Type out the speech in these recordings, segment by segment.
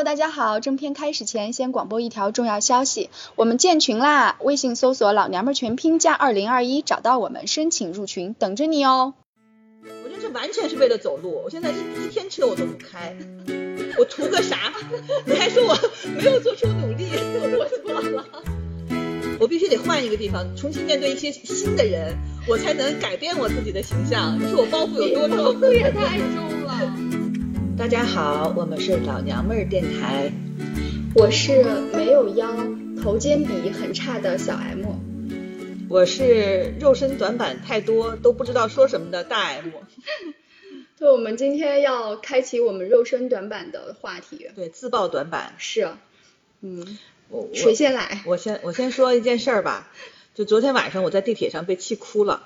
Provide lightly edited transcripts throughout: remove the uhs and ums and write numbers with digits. Hello， 大家好，正片开始前先广播一条重要消息，我们建群啦，微信搜索老娘们全拼加2021找到我们申请入群，等着你哦。我这完全是为了走路，我现在一天吃的我都不开，我图个啥？你还说我没有做出努力，我错了，我必须得换一个地方，重新面对一些新的人，我才能改变我自己的形象，这是我包袱有多重？包袱也太重了。大家好，我们是老娘们儿电台，我是没有腰、头肩比很差的小 M， 我是肉身短板太多都不知道说什么的大 M。 对，我们今天要开启我们肉身短板的话题，对，自曝短板是，谁先来？我先说一件事儿吧，就昨天晚上我在地铁上被气哭了，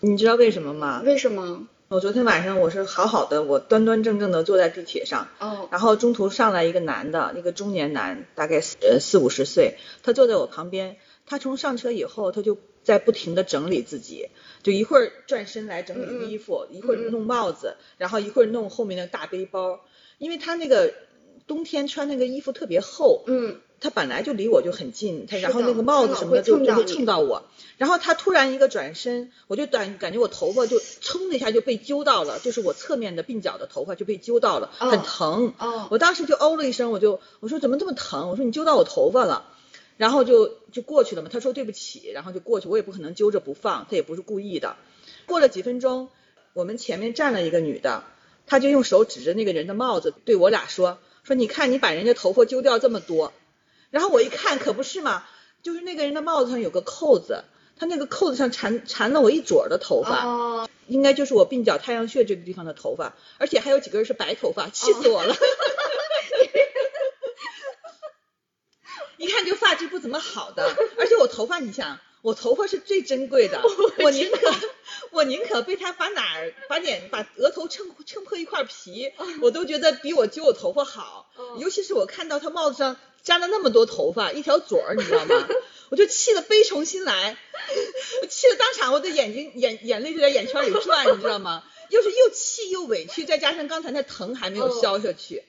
你知道为什么吗？为什么？我昨天晚上我是好好的，我端端正正的坐在地铁上，然后中途上来一个男的，一个中年男，大概40-50岁，他坐在我旁边，他从上车以后他就在不停的整理自己，就一会儿转身来整理衣服，一会儿弄帽子，然后一会儿弄后面那个大背包，因为他那个冬天穿那个衣服特别厚，他本来就离我就很近，他然后那个帽子什么的就会蹭到我，然后他突然一个转身，我就感觉我头发就噌的一下就被揪到了，就是我侧面的鬓角的头发就被揪到了，很疼，我当时就哦了一声，我说怎么这么疼，我说你揪到我头发了，然后就过去了嘛，他说对不起，然后就过去，我也不可能揪着不放，他也不是故意的。过了几分钟，我们前面站了一个女的，她就用手指着那个人的帽子对我俩说你看你把人家头发揪掉这么多，然后我一看可不是嘛，就是那个人的帽子上有个扣子，他那个扣子上缠了我一撮的头发，应该就是我鬓角太阳穴这个地方的头发，而且还有几根是白头发，气死我了。一看就发质不怎么好的，而且我头发，你想我头发是最珍贵的，我宁可被他把额头撑破一块皮，我都觉得比我揪我头发好，尤其是我看到他帽子上粘了那么多头发，一条嘴儿，你知道吗？我就气得悲从心来，气得当场我的眼泪就在眼圈里转，你知道吗？又气又委屈，再加上刚才那疼还没有消下去，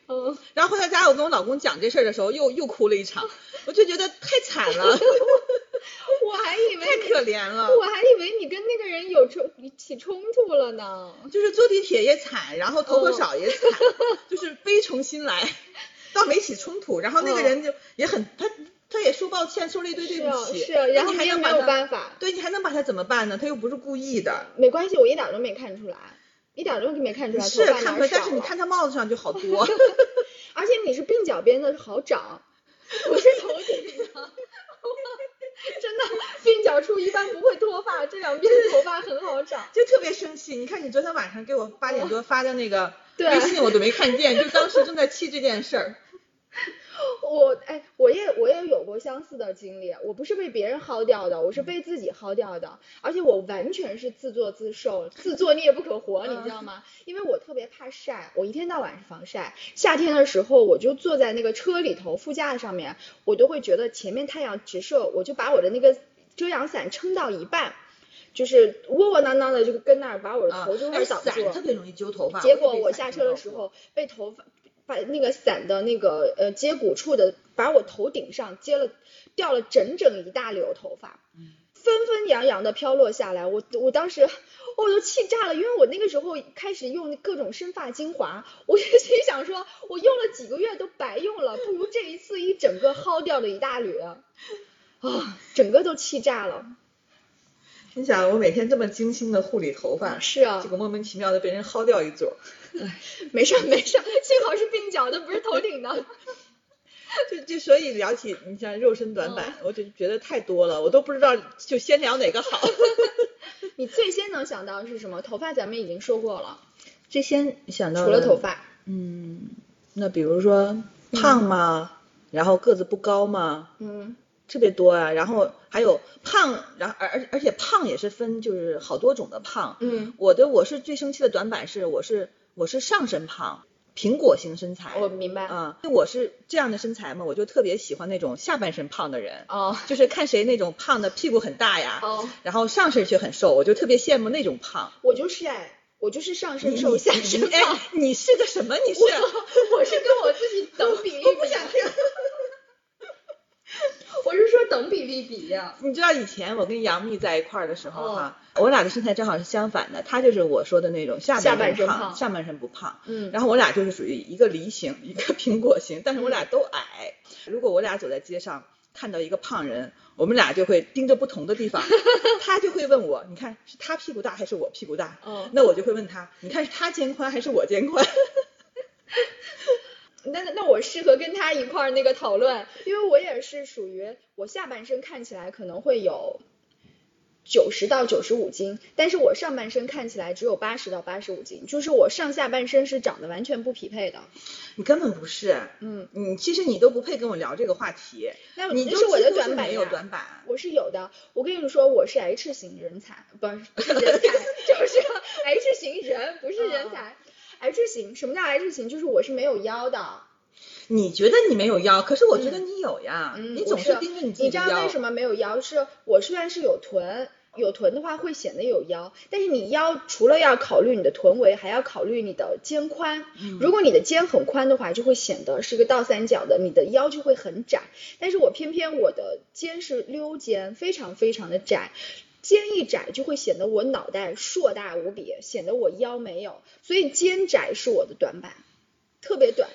然后在家我跟我老公讲这事儿的时候又哭了一场，我就觉得太惨了。我还以为太可怜了，我还以为你跟那个人有起冲突了呢。就是坐地铁也惨，然后头发少也惨，就是悲从心来，倒没起冲突。然后那个人就也很他也说抱歉，说了一堆对不起，是，然后你也没有办法，对，你还能把他怎么办呢？他又不是故意的。没关系，我一点都没看出来。一点都没看出来，是看不出来，但是你看他帽子上就好多，而且你是鬓角边的好长，我是头顶上，真的鬓角处一般不会脱发，这两边头发很好长，就特别生气。你看你昨天晚上给我8点多发的那个微信，我都没看见，就当时正在气这件事儿。我也有过相似的经历，我不是被别人薅掉的，我是被自己薅掉的，而且我完全是自作自受，自作孽不可活，你知道吗？因为我特别怕晒，我一天到晚是防晒，夏天的时候我就坐在那个车里头副驾上面，我都会觉得前面太阳直射，我就把我的那个遮阳伞撑到一半，就是窝囊囊的就跟那儿把我的头就会挡住，特别容易揪头发。结果我下车的时候被头发把那个伞的那个接骨处的，把我头顶上掉了整整一大绺头发，纷纷扬扬的飘落下来，我当时我都气炸了，因为我那个时候开始用各种生发精华，我就心想说，我用了几个月都白用了，不如这一次一整个薅掉了一大绺，整个都气炸了。你想我每天这么精心的护理头发，是啊，这个莫名其妙的被人薅掉一撮，没事，幸好是鬓角的，不是头顶的。就所以聊起你像肉身短板，我就觉得太多了，我都不知道就先聊哪个好。你最先能想到是什么？头发咱们已经说过了，最先想到除了头发，那比如说胖吗？然后个子不高吗？特别多啊，然后还有胖，然后而且胖也是分就是好多种的胖，我是最生气的短板是我是上身胖，苹果型身材，我明白啊，因为我是这样的身材嘛，我就特别喜欢那种下半身胖的人，就是看谁那种胖的屁股很大呀，然后上身却很瘦，我就特别羡慕那种胖。我就是哎，我就是上身瘦下身胖。哎，你是个什么？你是？我是跟我自己等比例比。我不想听。我是说等比例比呀。你知道以前我跟杨幂在一块儿的时候哈，我俩的身材正好是相反的，她就是我说的那种下半身胖，上半身不胖。嗯。然后我俩就是属于一个梨形，一个苹果形，但是我俩都矮。如果我俩走在街上，看到一个胖人，我们俩就会盯着不同的地方，他就会问我，你看是他屁股大还是我屁股大？那我就会问他，你看是他肩宽还是我肩宽？那我适合跟他一块儿那个讨论，因为我也是属于我下半身看起来可能会有90到95斤，但是我上半身看起来只有80到85斤，就是我上下半身是长得完全不匹配的。你根本不是，其实你都不配跟我聊这个话题。那你就是我的短板，没有短板，我是有的。我跟你说，我是 H 型人才，不是人才，就是 H 型人，不是人才。H 型，什么叫 H 型？就是我是没有腰的。你觉得你没有腰，可是我觉得你有呀。你总是盯着你自己的腰。你知道为什么没有腰？是我虽然是有臀。有臀的话会显得有腰，但是你腰除了要考虑你的臀围，还要考虑你的肩宽。如果你的肩很宽的话，就会显得是个倒三角的，你的腰就会很窄。但是我偏偏我的肩是溜肩，非常非常的窄，肩一窄就会显得我脑袋硕大无比，显得我腰没有，所以肩窄是我的短板，特别短。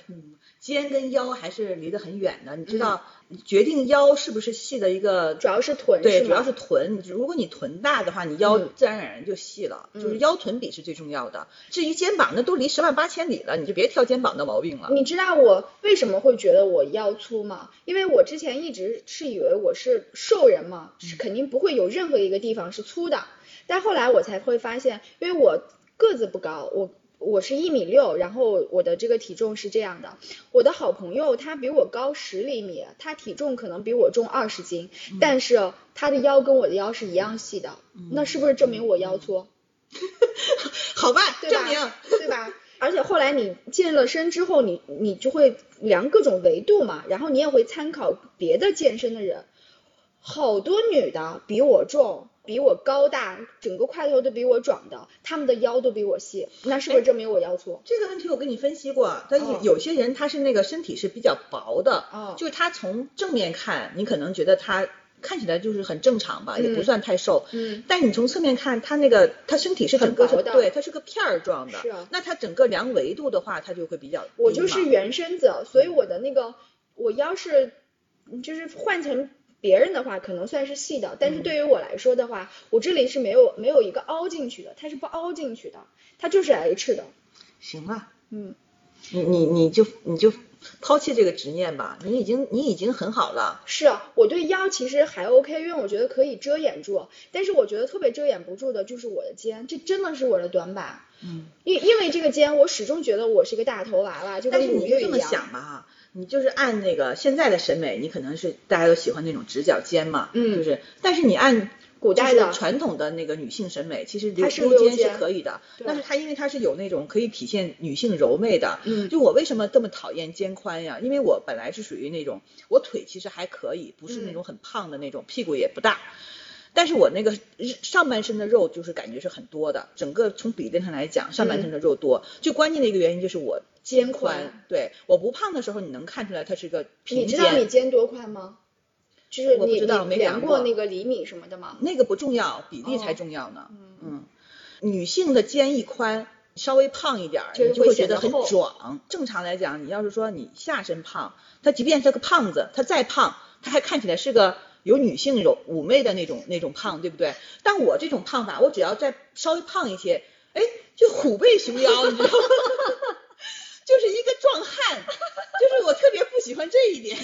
肩跟腰还是离得很远的，你知道决定腰是不是细的一个主要是臀，对，主要是臀。如果你臀大的话，你腰自然而然就细了，就是腰臀比是最重要的。至于肩膀，那都离10万8千里了，你就别挑肩膀的毛病了。你知道我为什么会觉得我腰粗吗？因为我之前一直是以为我是瘦人嘛，是肯定不会有任何一个地方是粗的，但后来我才会发现，因为我个子不高，我是1.6米，然后我的这个体重是这样的。我的好朋友他比我高10厘米，他体重可能比我重20斤，但是他的腰跟我的腰是一样细的，那是不是证明我腰粗？好吧，证明，对吧？而且后来你健了身之后，你就会量各种维度嘛，然后你也会参考别的健身的人，好多女的比我重，比我高大，整个块头都比我壮的，他们的腰都比我细，那是不是证明我腰粗？这个问题我跟你分析过，但有些人他是那个身体是比较薄的，就是他从正面看，你可能觉得他看起来就是很正常吧，也不算太瘦，但你从侧面看，他那个他身体是整个是，对，他是个片儿状的，那他整个量维度的话，他就会比较。我就是圆身子，所以我的那个我腰是，就是换成别人的话可能算是细的，但是对于我来说的话，我这里是没有一个凹进去的，它是不凹进去的，它就是 H 的。行吧，你就抛弃这个执念吧，你已经很好了。是我对腰其实还 OK， 因为我觉得可以遮掩住，但是我觉得特别遮掩不住的就是我的肩，这真的是我的短板。因为这个肩，我始终觉得我是个大头娃娃，就跟你就这么想吧。你就是按那个现在的审美，你可能是大家都喜欢那种直角肩嘛，就是，但是你按古代的传统的那个女性审美，其实溜肩是可以的，但是它因为它是有那种可以体现女性柔媚的，就我为什么这么讨厌肩宽呀？因为我本来是属于那种，我腿其实还可以，不是那种很胖的那种，屁股也不大。但是我那个上半身的肉就是感觉是很多的，整个从比例上来讲，上半身的肉多，最关键的一个原因就是我肩宽。对，我不胖的时候你能看出来它是一个平肩。你知道你肩多宽吗？就是我不知道，没量过那个厘米什么的吗？那个不重要，比例才重要呢。女性的肩一宽，稍微胖一点你就会觉得很壮。正常来讲，你要是说你下身胖，他即便是个胖子，他再胖，他还看起来是个有女性有妩媚的那种胖，对不对？但我这种胖法，我只要再稍微胖一些，哎，就虎背熊腰，你知道吗？就是一个壮汉，就是我特别不喜欢这一点。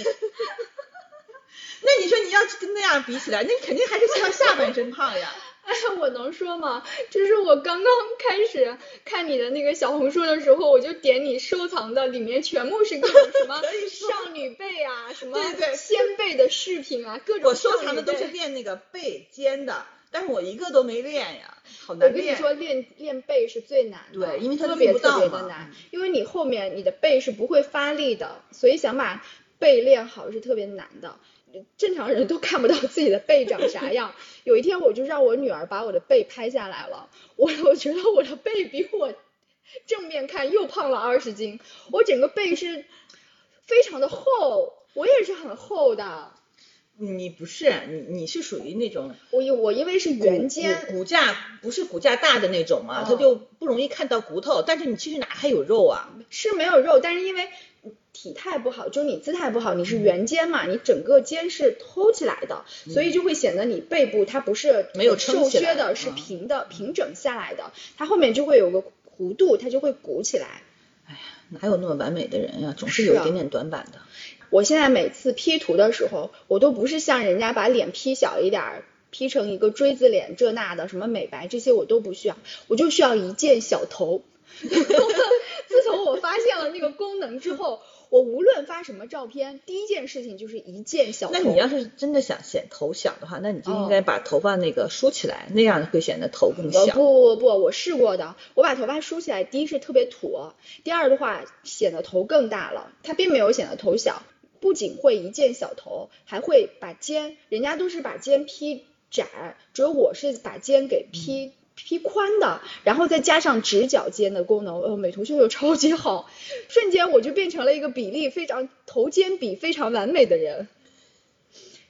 那你说你要跟那样比起来，那肯定还是喜欢下半身胖呀。哎，我能说吗？就是我刚刚开始看你的那个小红书的时候，我就点你收藏的，里面全部是各种什么少女背啊，什么仙背的视频啊，各种。我收藏的都是练那个背肩的，但是我一个都没练呀，好难练。我跟你说，练背是最难的，对，因为它练不到嘛，特别特别的难，因为你后面你的背是不会发力的，所以想把背练好是特别难的。正常人都看不到自己的背长啥样。有一天我就让我女儿把我的背拍下来了，我觉得我的背比我正面看又胖了20斤，我整个背是非常的厚，我也是很厚的。你不是，你是属于那种我因为是圆肩，骨架不是骨架大的那种嘛，它就不容易看到骨头，但是你其实哪还有肉啊？是没有肉，但是因为体态不好，就你姿态不好，你是圆肩嘛，你整个肩是凸起来的，所以就会显得你背部它不是没有撑起来的，是平的，平整下来的，它后面就会有个弧度，它就会鼓起来。哎呀，哪有那么完美的人呀，总是有一点点短板的。我现在每次 P 图的时候，我都不是像人家把脸 P 小一点， P 成一个锥子脸，这那的什么美白这些我都不需要，我就需要一键小头。自从我发现了那个功能之后，我无论发什么照片，第一件事情就是一键小头。那你要是真的想显头小的话，那你就应该把头发那个梳起来，那样会显得头更小。不，我试过的，我把头发梳起来，第一是特别土，第二的话显得头更大了，它并没有显得头小。不仅会一键小头，还会把肩，人家都是把肩劈窄，只有我是把肩给劈宽的，然后再加上直角肩的功能，美图秀秀超级好，瞬间我就变成了一个比例非常头肩比非常完美的人。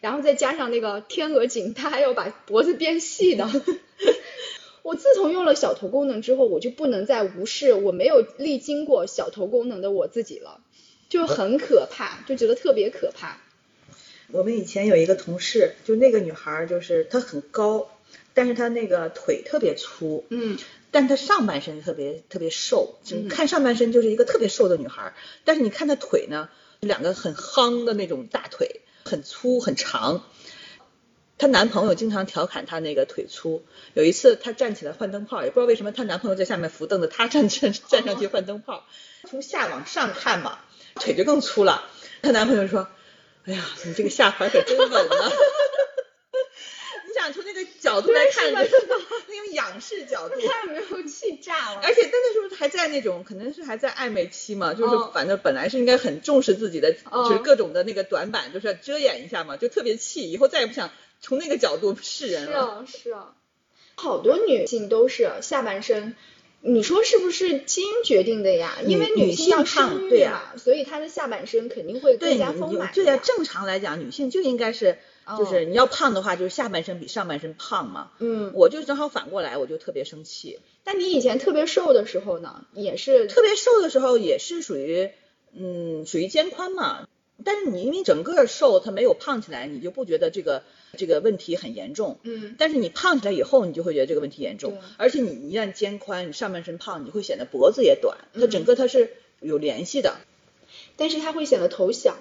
然后再加上那个天鹅颈，它还要把脖子变细的。我自从用了小头功能之后，我就不能再无视我没有历经过小头功能的我自己了，就很可怕，就觉得特别可怕。我们以前有一个同事，就那个女孩，就是她很高，但是她那个腿特别粗，但她上半身特别瘦，就看上半身就是一个特别瘦的女孩，但是你看她腿呢，两个很夯的那种大腿，很粗很长。她男朋友经常调侃她那个腿粗，有一次她站起来换灯泡，也不知道为什么她男朋友在下面扶凳子，她站上去换灯泡，从下往上看嘛，腿就更粗了。她男朋友说，哎呀，你这个下盘可真稳了。你想从那个角度来看，就是那种仰视角度，太没有气炸了。而且但那时候还在那种可能是还在暧昧期嘛，就是反正本来是应该很重视自己的，就是各种的那个短板，就是要遮掩一下嘛，就特别气，以后再也不想从那个角度示人了。是啊，好多女性都是下半身，你说是不是基因决定的呀？因为女性要生育嘛，所以她的下半身肯定会更加丰满。对呀，正常来讲，女性就应该是，就是你要胖的话，就是下半身比上半身胖嘛。我就正好反过来，我就特别生气。但你以前特别瘦的时候呢，也是特别瘦的时候也是属于肩宽嘛。但是你因为整个瘦它没有胖起来，你就不觉得这个问题很严重。但是你胖起来以后，你就会觉得这个问题严重。而且你一旦肩宽，你上半身胖，你会显得脖子也短，它整个它是有联系的。但是它会显得头小。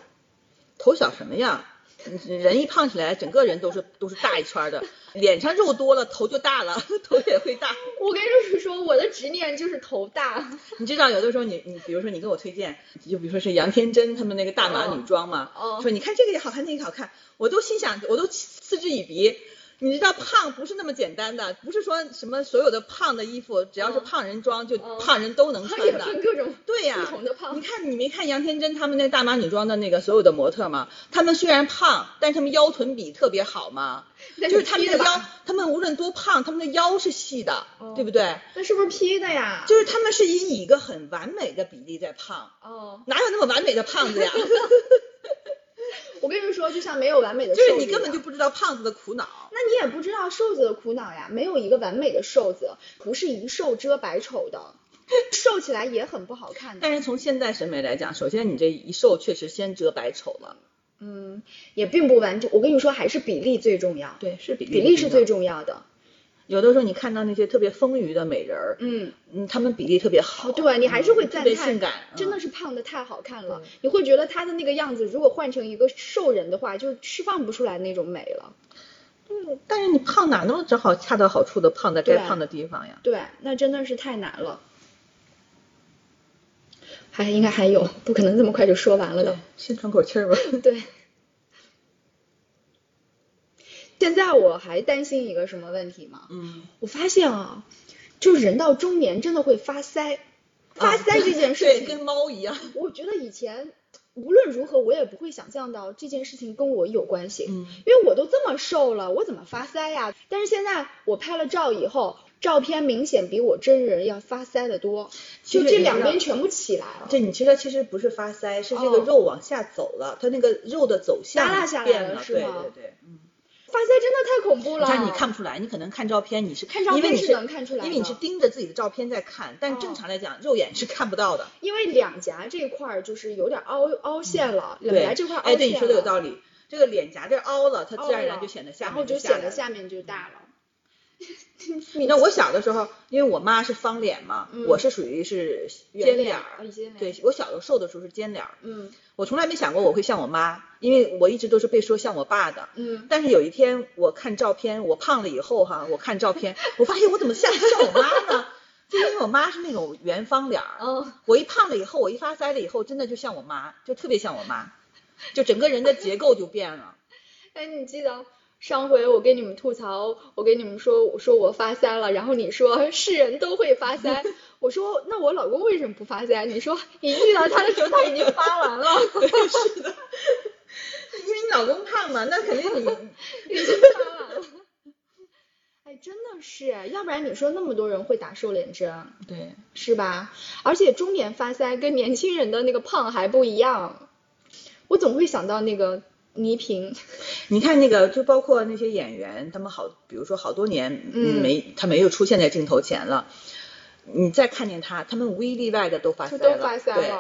头小什么呀？人一胖起来，整个人都是大一圈的，脸上肉多了，头就大了，头也会大。我跟你说，我的执念就是头大。你知道有的时候你比如说你跟我推荐，就比如说是杨天真他们那个大码女装嘛，说你看这个也好看那个好看，我都心想，我都嗤之以鼻。你知道胖不是那么简单的，不是说什么所有的胖的衣服，只要是胖人装就胖人都能穿的。各种对呀，不同的胖。你看，你没看杨天真他们那大码女装的那个所有的模特吗？他们虽然胖，但是他们腰臀比特别好嘛，就是他们的腰，他们无论多胖，他们的腰是细的，对不对？那是不是 P 的呀？就是他们是以一个很完美的比例在胖。哪有那么完美的胖子呀？我跟你说，就像没有完美的瘦子，就是你根本就不知道胖子的苦恼，那你也不知道瘦子的苦恼呀。没有一个完美的瘦子，不是一瘦遮百丑的，瘦起来也很不好看的。但是从现代审美来讲，首先你这一瘦确实先遮百丑了。也并不完整。我跟你说，还是比例最重要。对，是比例是最重要的。有的时候你看到那些特别丰腴的美人儿，他们比例特别好，对，你还是会赞叹，特别性感，真的是胖的太好看了。你会觉得他的那个样子，如果换成一个瘦人的话，就释放不出来那种美了。但是你胖哪能正好恰到好处的胖在该胖的地方呀？对，那真的是太难了。应该还有，不可能这么快就说完了的。先喘口气儿吧。对。现在我还担心一个什么问题吗？我发现啊，就人到中年真的会发腮，发腮这件事情，对，跟猫一样。我觉得以前无论如何我也不会想象到这件事情跟我有关系，因为我都这么瘦了我怎么发腮呀？但是现在我拍了照以后，照片明显比我真人要发腮的多，就这两边全部起来了。对，你吃的其实不是发腮，是这个肉往下走了，它那个肉的走向耷拉下来了，是吗？对对对，发腮真的太恐怖了。但你看不出来，你可能看照片，你是看照片是能看出来的，因为你是盯着自己的照片在看，但正常来讲肉眼是看不到的，因为两颊这块就是有点凹陷了，两颊这块凹陷了。哎，对，你说的有道理，这个脸颊这凹了，它自然而然就显得下面，然后就显得下面就大了。那我小的时候，因为我妈是方脸嘛，我是属于是尖脸儿，对，我小的瘦的时候是尖脸儿，我从来没想过我会像我妈，因为我一直都是被说像我爸的，但是有一天我看照片，我胖了以后哈，我看照片，我发现我怎么像我妈呢？就因为我妈是那种圆方脸儿，我一胖了以后，我一发腮了以后，真的就像我妈，就特别像我妈，就整个人的结构就变了。哎，你记得？上回我跟你们吐槽，我跟你们说，我说我发腮了，然后你说是人都会发腮，我说那我老公为什么不发腮？你说你遇到他的时候他已经发完了。对，是的，因为你老公胖嘛，那肯定你已经发完了。哎，真的是，要不然你说那么多人会打瘦脸针，对，是吧？而且中年发腮跟年轻人的那个胖还不一样，我总会想到那个。倪萍，你看那个，就包括那些演员，他们好，比如说好多年他没有出现在镜头前了，你再看见他，他们无一例外的都发腮了，对，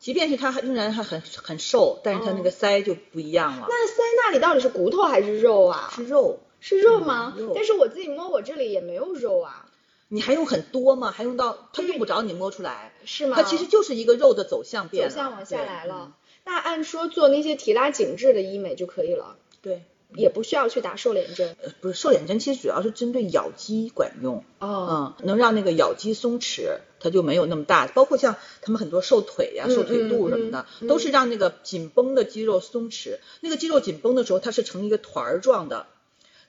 即便是他仍然还很瘦，但是他那个腮就不一样了。那腮那里到底是骨头还是肉啊？是肉，是肉吗？肉。但是我自己摸我这里也没有肉啊。你还用很多吗？还用到他用不着你摸出来，是吗？它其实就是一个肉的走向变了，走向往下来了。那按说做那些提拉紧致的医美就可以了，对，也不需要去打瘦脸针。不是，瘦脸针其实主要是针对咬肌管用，能让那个咬肌松弛，它就没有那么大。包括像他们很多瘦腿呀、瘦腿肚什么的，都是让那个紧绷的肌肉松弛。那个肌肉紧绷的时候，它是成一个团状的，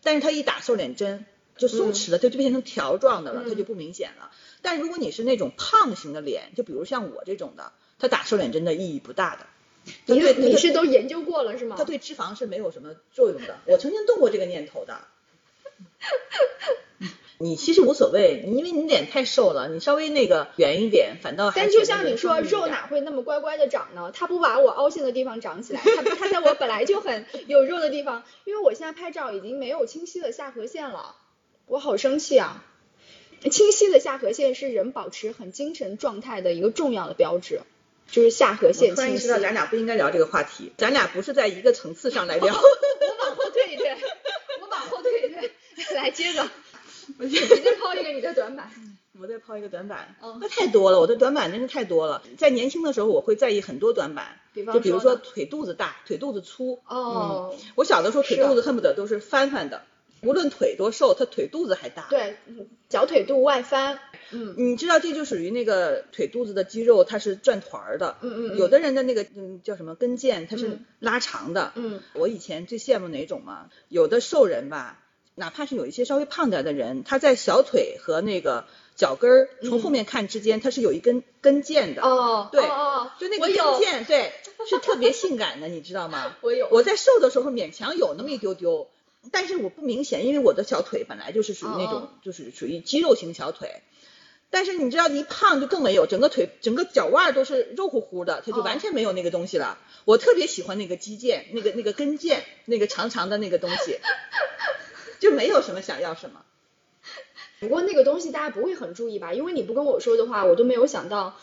但是它一打瘦脸针就松弛了，它就变成条状的了，它就不明显了。但如果你是那种胖型的脸，就比如像我这种的，它打瘦脸针的意义不大的。你是都研究过了是吗？它对脂肪是没有什么作用的，我曾经动过这个念头的。你其实无所谓，因为你脸太瘦了，你稍微那个圆一点反倒还。但就像你说，肉哪会那么乖乖的长呢？它不把我凹陷的地方长起来，它在我本来就很有肉的地方，因为我现在拍照已经没有清晰的下颌线了，我好生气啊！清晰的下颌线是人保持很精神状态的一个重要的标志。就是下颌线清晰。我突然知道咱俩不应该聊这个话题，咱俩不是在一个层次上来聊。我往后退一退，我往后退一退，来接着。你再抛一个你的短板。我再抛一个短板。那太多了，我的短板真是太多了。在年轻的时候，我会在意很多短板，就比如说腿肚子大、腿肚子粗。我小的时候腿肚子恨不得都是翻翻的。无论腿多瘦，他腿肚子还大。对，小腿肚外翻。你知道这就属于那个腿肚子的肌肉，它是转团的。有的人的那个叫什么跟腱，它是拉长的。我以前最羡慕哪种嘛？有的瘦人吧，哪怕是有一些稍微胖点的人，他在小腿和那个脚跟儿从后面看之间，它是有一根跟腱的。对，就那个跟腱，对，是特别性感的，你知道吗？我有。我在瘦的时候勉强有那么一丢丢。但是我不明显，因为我的小腿本来就是属于那种，就是属于肌肉型小腿。但是你知道，一胖就更没有，整个腿、整个脚腕都是肉乎乎的，它就完全没有那个东西了。我特别喜欢那个肌腱，那个跟腱，那个长长的那个东西，就没有什么想要什么。不过那个东西大家不会很注意吧？因为你不跟我说的话，我都没有想到。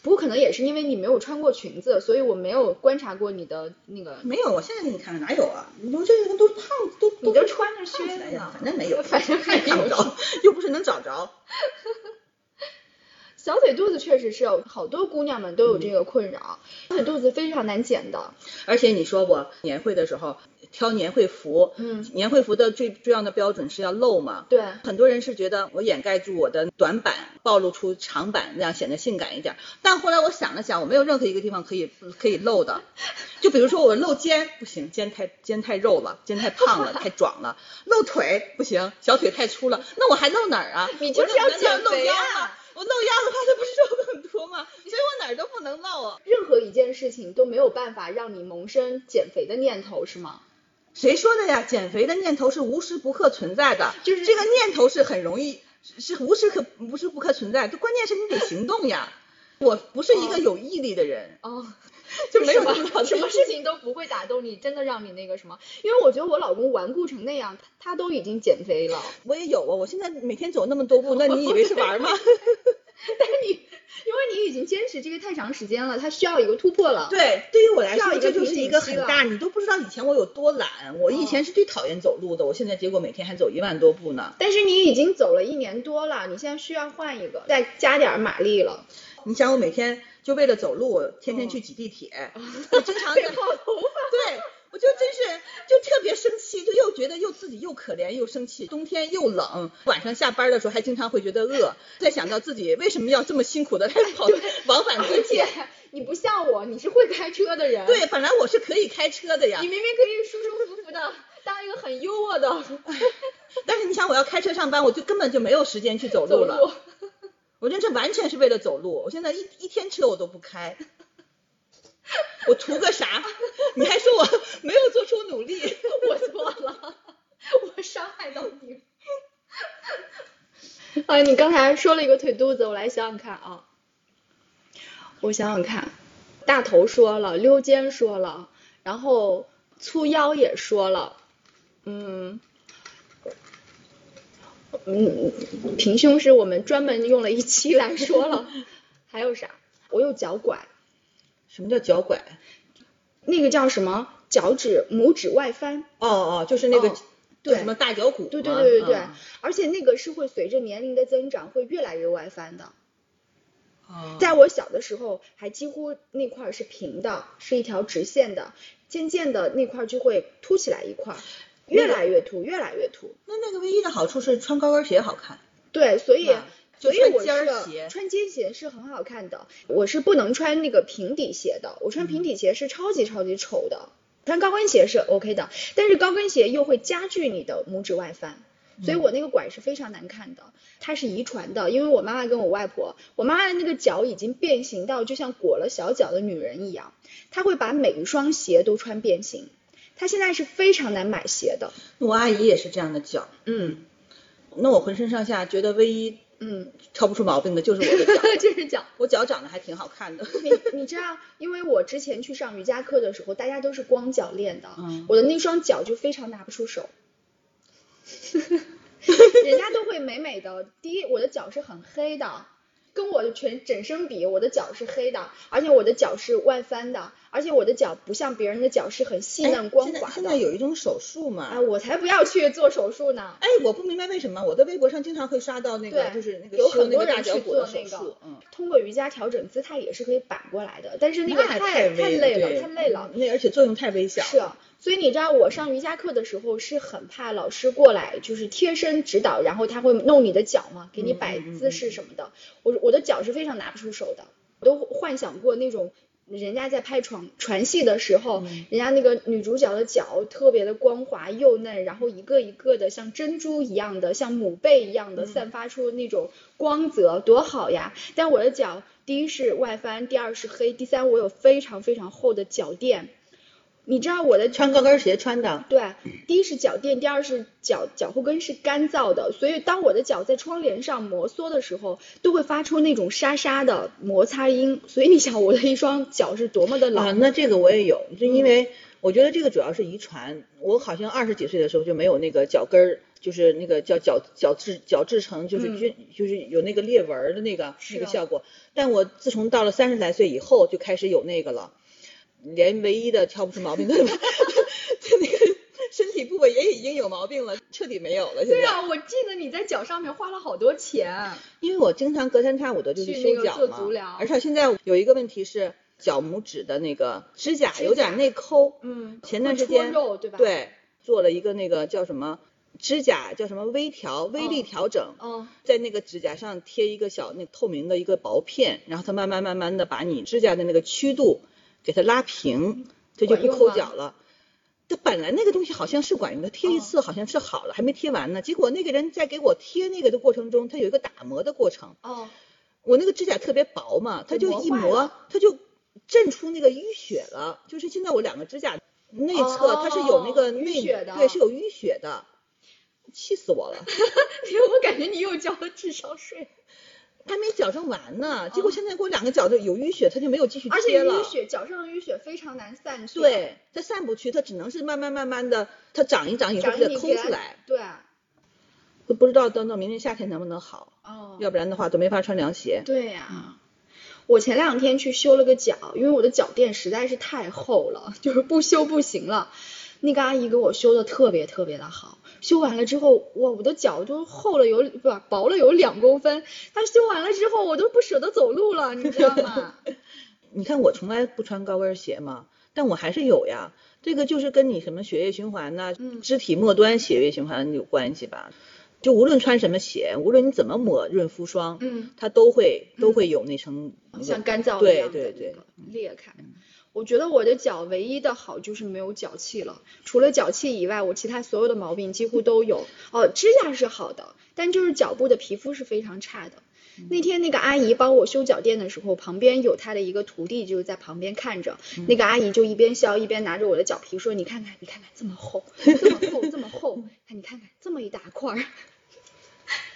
不过可能也是因为你没有穿过裙子，所以我没有观察过你的那个。没有，我现在给你看看，哪有啊？你这个都胖，你都穿着靴子呢，反正没有，反正看不着，又不是能找着。小腿肚子确实是有好多姑娘们都有这个困扰，小腿肚子非常难减的。而且你说我年会的时候挑年会服，年会服的最重要的标准是要露嘛。对，很多人是觉得我掩盖住我的短板，暴露出长板，那样显得性感一点。但后来我想了想，我没有任何一个地方可以露的。就比如说我露肩不行，肩太肉了，肩太胖了，太壮了。露腿不行，小腿太粗了，那我还露哪儿啊？你就是要减肥啊！我弄鸭子它不是肉更多吗？所以我哪儿都不能弄啊。任何一件事情都没有办法让你萌生减肥的念头是吗？谁说的呀？减肥的念头是无时不刻存在的，就是这个念头是很容易，是无时不刻存在，就关键是你得行动呀。我不是一个有毅力的人就没有什么事情都不会打动你，真的让你那个什么。因为我觉得我老公顽固成那样，他都已经减肥了。我也有啊，我现在每天走那么多步，那你以为是玩吗？但是你因为你已经坚持这个太长时间了，他需要一个突破了。对，对于我来说这就是一个很大，你都不知道以前我有多懒。我以前是最讨厌走路的，我现在结果每天还走1万多步呢。但是你已经走了1年多了，你现在需要换一个，再加点马力了。你想我每天就为了走路天天去挤地铁，我经常在泡头发。对，我就真是就特别生气，就又觉得又自己又可怜又生气，冬天又冷，晚上下班的时候还经常会觉得饿，再想到自己为什么要这么辛苦的来跑往返地铁。你不像我，你是会开车的人。对，本来我是可以开车的呀，你明明可以舒舒服服的当一个很优渥的但是你想我要开车上班，我就根本就没有时间去走路了。我觉得这完全是为了走路，我现在一天车我都不开，我图个啥？你还说我没有做出努力，我错了，我伤害到你。哎，你刚才说了一个腿肚子，我来想想看啊，我想想看，大头说了，溜肩说了，然后粗腰也说了，平胸是我们专门用了一期来说了还有啥？我有脚拐。什么叫脚拐？那个叫什么脚趾拇指外翻。哦，就是那个对什么大脚骨。对、嗯，而且那个是会随着年龄的增长会越来越外翻的。在我小的时候还几乎那块是平的，是一条直线的，渐渐的那块就会凸起来一块，越来越凸。那个唯一的好处是穿高跟鞋好看。对，所以我是穿尖鞋是很好看的，我是不能穿那个平底鞋的，我穿平底鞋是超级丑的，穿高跟鞋是 OK 的，但是高跟鞋又会加剧你的拇指外翻，所以我那个拐是非常难看的。它是遗传的，因为我妈妈跟我外婆，我妈妈的那个脚已经变形到就像裹了小脚的女人一样，她会把每一双鞋都穿变形，他现在是非常难买鞋的。我阿姨也是这样的脚。那我浑身上下觉得唯一挑不出毛病的就是我的脚就是脚，我脚长得还挺好看的你知道，因为我之前去上瑜伽课的时候大家都是光脚练的，我的那双脚就非常拿不出手人家都会美美的，第一我的脚是很黑的，跟我的整身比，我的脚是黑的，而且我的脚是外翻的，而且我的脚不像别人的脚是很细嫩光滑的。现在有一种手术嘛，我才不要去做手术呢。我不明白为什么，我在微博上经常会刷到那个，就是那个有很多人去做那个，通过瑜伽调整姿态也是可以扳过来的，但是那个太累了，那而且作用太微小。是啊，所以你知道我上瑜伽课的时候是很怕老师过来就是贴身指导，然后他会弄你的脚嘛，给你摆姿势什么的，我的脚是非常拿不出手的，我都幻想过那种人家在拍船戏的时候，人家那个女主角的脚特别的光滑又嫩，然后一个一个的像珍珠一样的，像母贝一样的散发出那种光泽，多好呀。但我的脚第一是外翻，第二是黑，第三我有非常厚的脚垫。你知道我的穿高跟鞋穿的，对，第一是脚垫，第二是脚后跟是干燥的，所以当我的脚在窗帘上摩挲的时候都会发出那种沙沙的摩擦音，所以你想我的一双脚是多么的老。那这个我也有，就因为我觉得这个主要是遗传，我好像20几岁的时候就没有那个脚跟，就是那个叫角质层，就是有那个裂纹的那个效果，但我自从到了30来岁以后就开始有那个了，连唯一的挑不出毛病的那个身体部位也已经有毛病了，彻底没有了现在。对啊，我记得你在脚上面花了好多钱。因为我经常隔三差五的就去修脚嘛，而且现在有一个问题是脚拇指的那个指甲有点内抠。前段时间肉对吧？对，做了一个那个叫什么指甲叫什么微力调整，在那个指甲上贴一个小那透明的一个薄片，然后它慢慢的把你指甲的那个曲度给它拉平，这就不抠脚了。这本来那个东西好像是管用的，贴一次好像是好了，还没贴完呢。结果那个人在给我贴那个的过程中，他有一个打磨的过程。我那个指甲特别薄嘛，它就一磨它就震出那个淤血了，就是现在我两个指甲内侧它是有那个内血的，对，是有淤血的，气死我了。我感觉你又交了智商税，还没矫正完呢，结果现在给我两个角度有淤血，它就没有继续贴了。而且淤血，矫正淤血非常难散去。对，它散不去，它只能是慢慢的，它长一长以后就得抠出来。对、啊，都不知道等明年夏天能不能好。哦，要不然的话都没法穿凉鞋。对呀、啊。我前两天去修了个脚，因为我的脚垫实在是太厚了，就是不修不行了。那个阿姨给我修的特别特别的好，修完了之后，我的脚就厚了有不薄了有2公分，她修完了之后我都不舍得走路了，你知道吗？你看我从来不穿高跟鞋嘛，但我还是有呀，这个就是跟你什么血液循环呐、肢体末端血液循环有关系吧。就无论穿什么鞋，无论你怎么抹润肤霜，它都会有那层、像干燥一样的对裂开。我觉得我的脚唯一的好就是没有脚气了，除了脚气以外，我其他所有的毛病几乎都有。指甲是好的，但就是脚部的皮肤是非常差的。那天那个阿姨帮我修脚垫的时候，旁边有她的一个徒弟就是在旁边看着，那个阿姨就一边削一边拿着我的脚皮说：“你看看，你看看，这么厚，这么厚，这么厚，看你看看这么一大块儿。”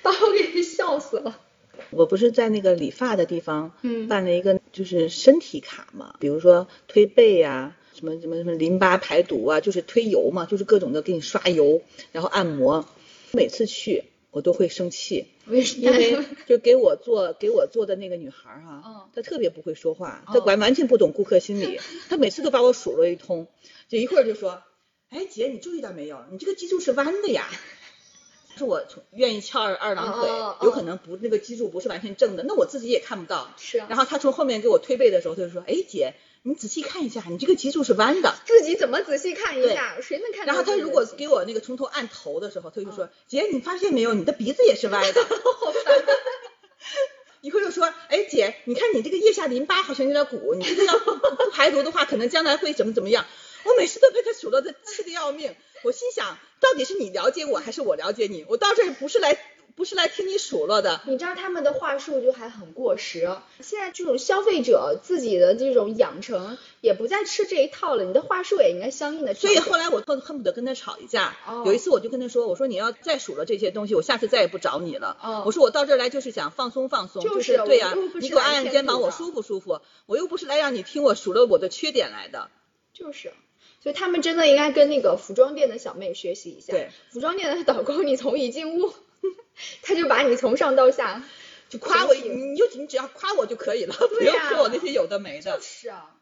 把我给笑死了。我不是在那个理发的地方办了一个就是身体卡嘛，比如说推背啊，什么淋巴排毒啊，就是推油嘛，就是各种的给你刷油然后按摩。每次去我都会生气，因为就给我做的那个女孩她特别不会说话，她完全不懂顾客心理，她每次都把我数落一通，就一会儿就说：“哎姐，你注意到没有，你这个脊柱是弯的呀。”是我愿意翘二郎腿，有可能不那个脊柱不是完全正的，那我自己也看不到。是啊。然后他从后面给我推背的时候，他就说：“哎姐，你仔细看一下，你这个脊柱是弯的。”自己怎么仔细看一下？谁能看到？然后他如果给我那个从头按头的时候，他就说：“姐，你发现没有，你的鼻子也是歪的。”好烦。一会儿就说：“哎姐，你看你这个腋下淋巴好像有点鼓，你这个要不排毒的话，可能将来会怎么样。”我每次都被他数落的气得要命，我心想，到底是你了解我还是我了解你？我到这儿不是来听你数落的。你知道他们的话术就还很过时，现在这种消费者自己的这种养成也不再吃这一套了，你的话术也应该相应的。所以后来我恨不得跟他吵一架。有一次我就跟他说，我说你要再数落这些东西，我下次再也不找你了。我说我到这儿来就是想放松放松，就是对呀、你给我按按肩膀，我舒服舒服，我又不是来让你听我数落我的缺点来的。就是。所以他们真的应该跟那个服装店的小妹学习一下。对，服装店的导购，你从一进屋，他就把你从上到下就夸我，你只要夸我就可以了，不用说我那些有的没的。就是啊。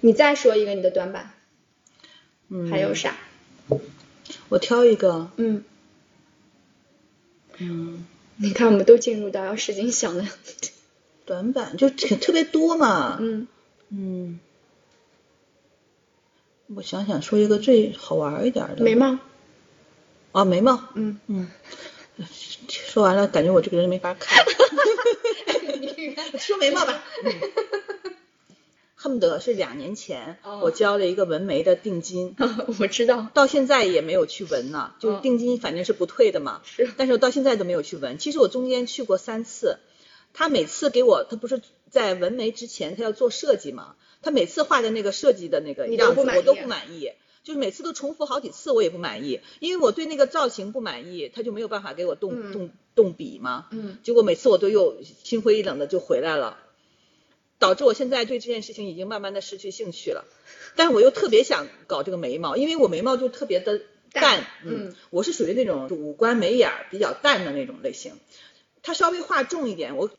你再说一个你的短板。还有啥？我挑一个。你看，我们都进入到要使劲想的。短板就特别多嘛。我想说一个最好玩一点的。眉毛。眉毛。说完了，感觉我这个人没法看。说眉毛吧。恨不得是2年前我交了一个纹眉的定金。我知道。到现在也没有去纹呢，就是定金反正是不退的嘛。是。但是我到现在都没有去纹。其实我中间去过3次。他每次给我，他不是在纹眉之前他要做设计嘛，他每次画的那个设计的那个样子我都不满意，就是每次都重复好几次，我也不满意，因为我对那个造型不满意，他就没有办法给我动笔嘛。结果每次我都又心灰意冷的就回来了，导致我现在对这件事情已经慢慢的失去兴趣了。但我又特别想搞这个眉毛，因为我眉毛就特别的淡。我是属于那种五官眉眼比较淡的那种类型，他稍微画重一点，我就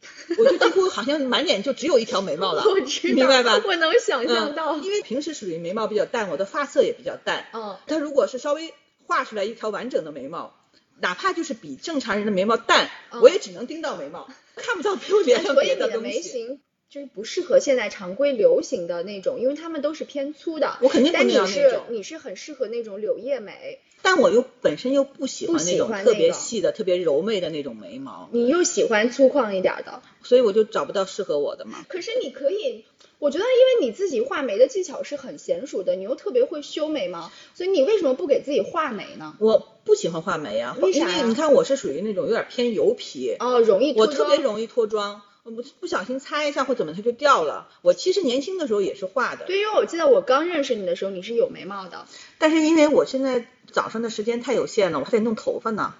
几乎好像满脸就只有一条眉毛了。我知道，明白吧？我能想象到。因为平时属于眉毛比较淡，我的发色也比较淡。他如果是稍微画出来一条完整的眉毛，哪怕就是比正常人的眉毛淡，我也只能盯到眉毛，看不到比我脸上别的东西。所以你的眉形就是不适合现在常规流行的那种，因为他们都是偏粗的。我肯定不能要那种。但你是很适合那种柳叶眉。但我本身又不喜欢那种特别细的、特别柔媚的那种眉毛。你又喜欢粗犷一点的，所以我就找不到适合我的嘛。可是你可以，我觉得因为你自己画眉的技巧是很娴熟的，你又特别会修眉毛，所以你为什么不给自己画眉呢？我不喜欢画眉啊，为啥？因为你看我是属于那种有点偏油皮哦，容易脱妆，我特别容易脱妆，不小心擦一下或怎么它就掉了。我其实年轻的时候也是画的，对，因为我记得我刚认识你的时候你是有眉毛的，但是因为我现在早上的时间太有限了，我还得弄头发呢，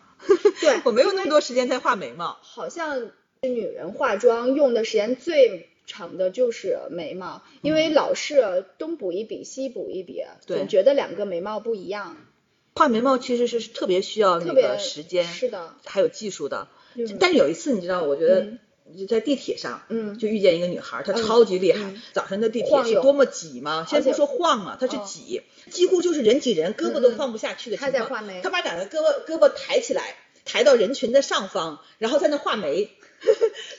对，我没有那么多时间在画眉毛。好像女人化妆用的时间最长的就是眉毛，因为老是东补一笔西补一笔，总觉得两个眉毛不一样。画眉毛其实是特别需要那个时间，是的，还有技术的。但是有一次你知道，我觉得就在地铁上，就遇见一个女孩，她超级厉害。早晨的地铁是多么挤吗？先不说晃嘛，她是挤，几乎就是人挤人，胳膊都放不下去的情况。她在画眉，她把两个胳膊抬起来，抬到人群的上方，然后在那画眉。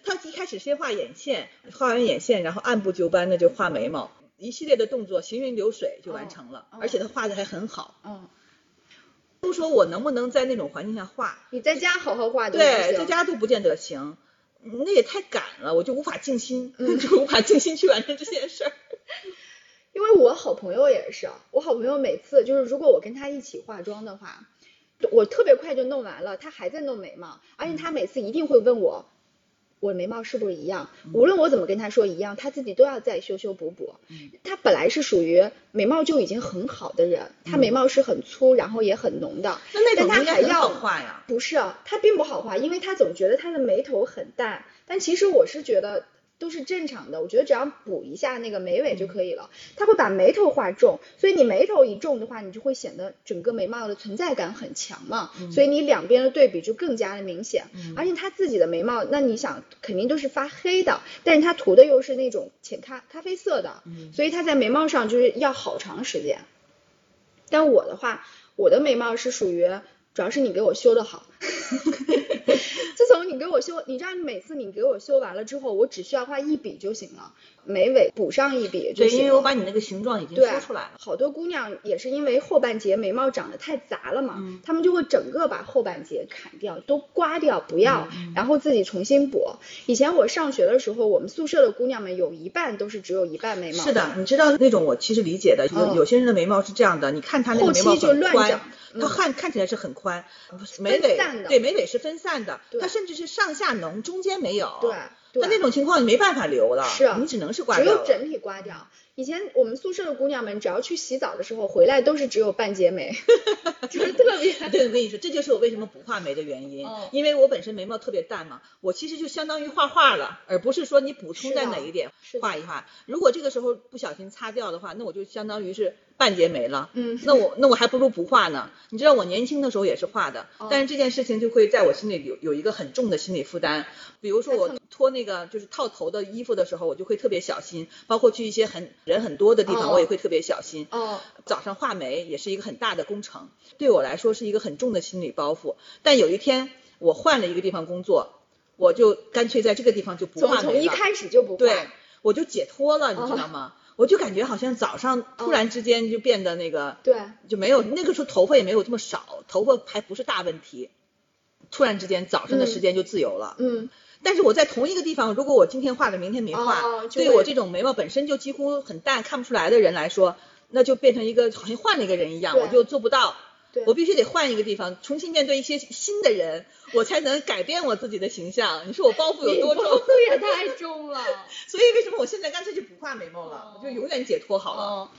他一开始先画眼线，画完眼线然后按部就班的就画眉毛，一系列的动作行云流水就完成了，而且他画的还很好。不说我能不能在那种环境下画，你在家好好画，对，在家都不见得行，那也太赶了，我就无法静心，就无法静心去完成这件事儿。因为我好朋友也是，我好朋友每次就是如果我跟他一起化妆的话，我特别快就弄完了，他还在弄眉毛，而且他每次一定会问我，我眉毛是不是一样，无论我怎么跟他说一样，他自己都要再修修补补。他本来是属于眉毛就已经很好的人，他眉毛是很粗然后也很浓的，但他还要画呀？不是，他并不好画，因为他总觉得他的眉头很淡，但其实我是觉得都是正常的，我觉得只要补一下那个眉尾就可以了。他会把眉头画重，所以你眉头一重的话，你就会显得整个眉毛的存在感很强嘛，所以你两边的对比就更加的明显。而且他自己的眉毛，那你想肯定都是发黑的，但是他涂的又是那种浅咖啡色的，所以他在眉毛上就是要好长时间。但我的话，我的眉毛是属于主要是你给我修的好。自从你给我修，你知道每次你给我修完了之后，我只需要画一笔就行了，眉尾补上一笔就行了。对，因为我把你那个形状已经说出来了。好多姑娘也是因为后半截眉毛长得太杂了嘛，她们就会整个把后半截砍掉，都刮掉不要，然后自己重新补。以前我上学的时候，我们宿舍的姑娘们有一半都是只有一半眉毛。是的，你知道那种我其实理解的，有些人的眉毛是这样的，你看她那个眉毛很宽，后期就乱长。它看起来是很宽，眉尾对眉尾是分散的，它甚至是上下浓，中间没有。对，但那种情况你没办法留了，是，你只能是刮掉，只有整体刮掉。以前我们宿舍的姑娘们，只要去洗澡的时候回来，都是只有半截眉，就是特别。对，我跟你说，这就是我为什么不画眉的原因，因为我本身眉毛特别淡嘛，我其实就相当于画画了，而不是说你补充在哪一点画一画。如果这个时候不小心擦掉的话，那我就相当于是半截眉了，那我还不如不画呢。你知道我年轻的时候也是画的，但是这件事情就会在我心里有一个很重的心理负担。比如说我脱那个就是套头的衣服的时候，我就会特别小心，包括去一些人很多的地方，我也会特别小心。早上画眉也是一个很大的工程，对我来说是一个很重的心理包袱。但有一天我换了一个地方工作，我就干脆在这个地方就不画眉了，从一开始就不画，对，我就解脱了，你知道吗？我就感觉好像早上突然之间就变得那个，对，就没有，那个时候头发也没有这么少，头发还不是大问题，突然之间早上的时间就自由了。但是我在同一个地方，如果我今天画了明天没画，对我这种眉毛本身就几乎很淡看不出来的人来说，那就变成一个好像换了一个人一样，我就做不到。我必须得换一个地方，重新面对一些新的人，我才能改变我自己的形象。你说我包袱有多重？包袱也太重了。所以为什么我现在干脆就不画眉毛了，我就永远解脱好了。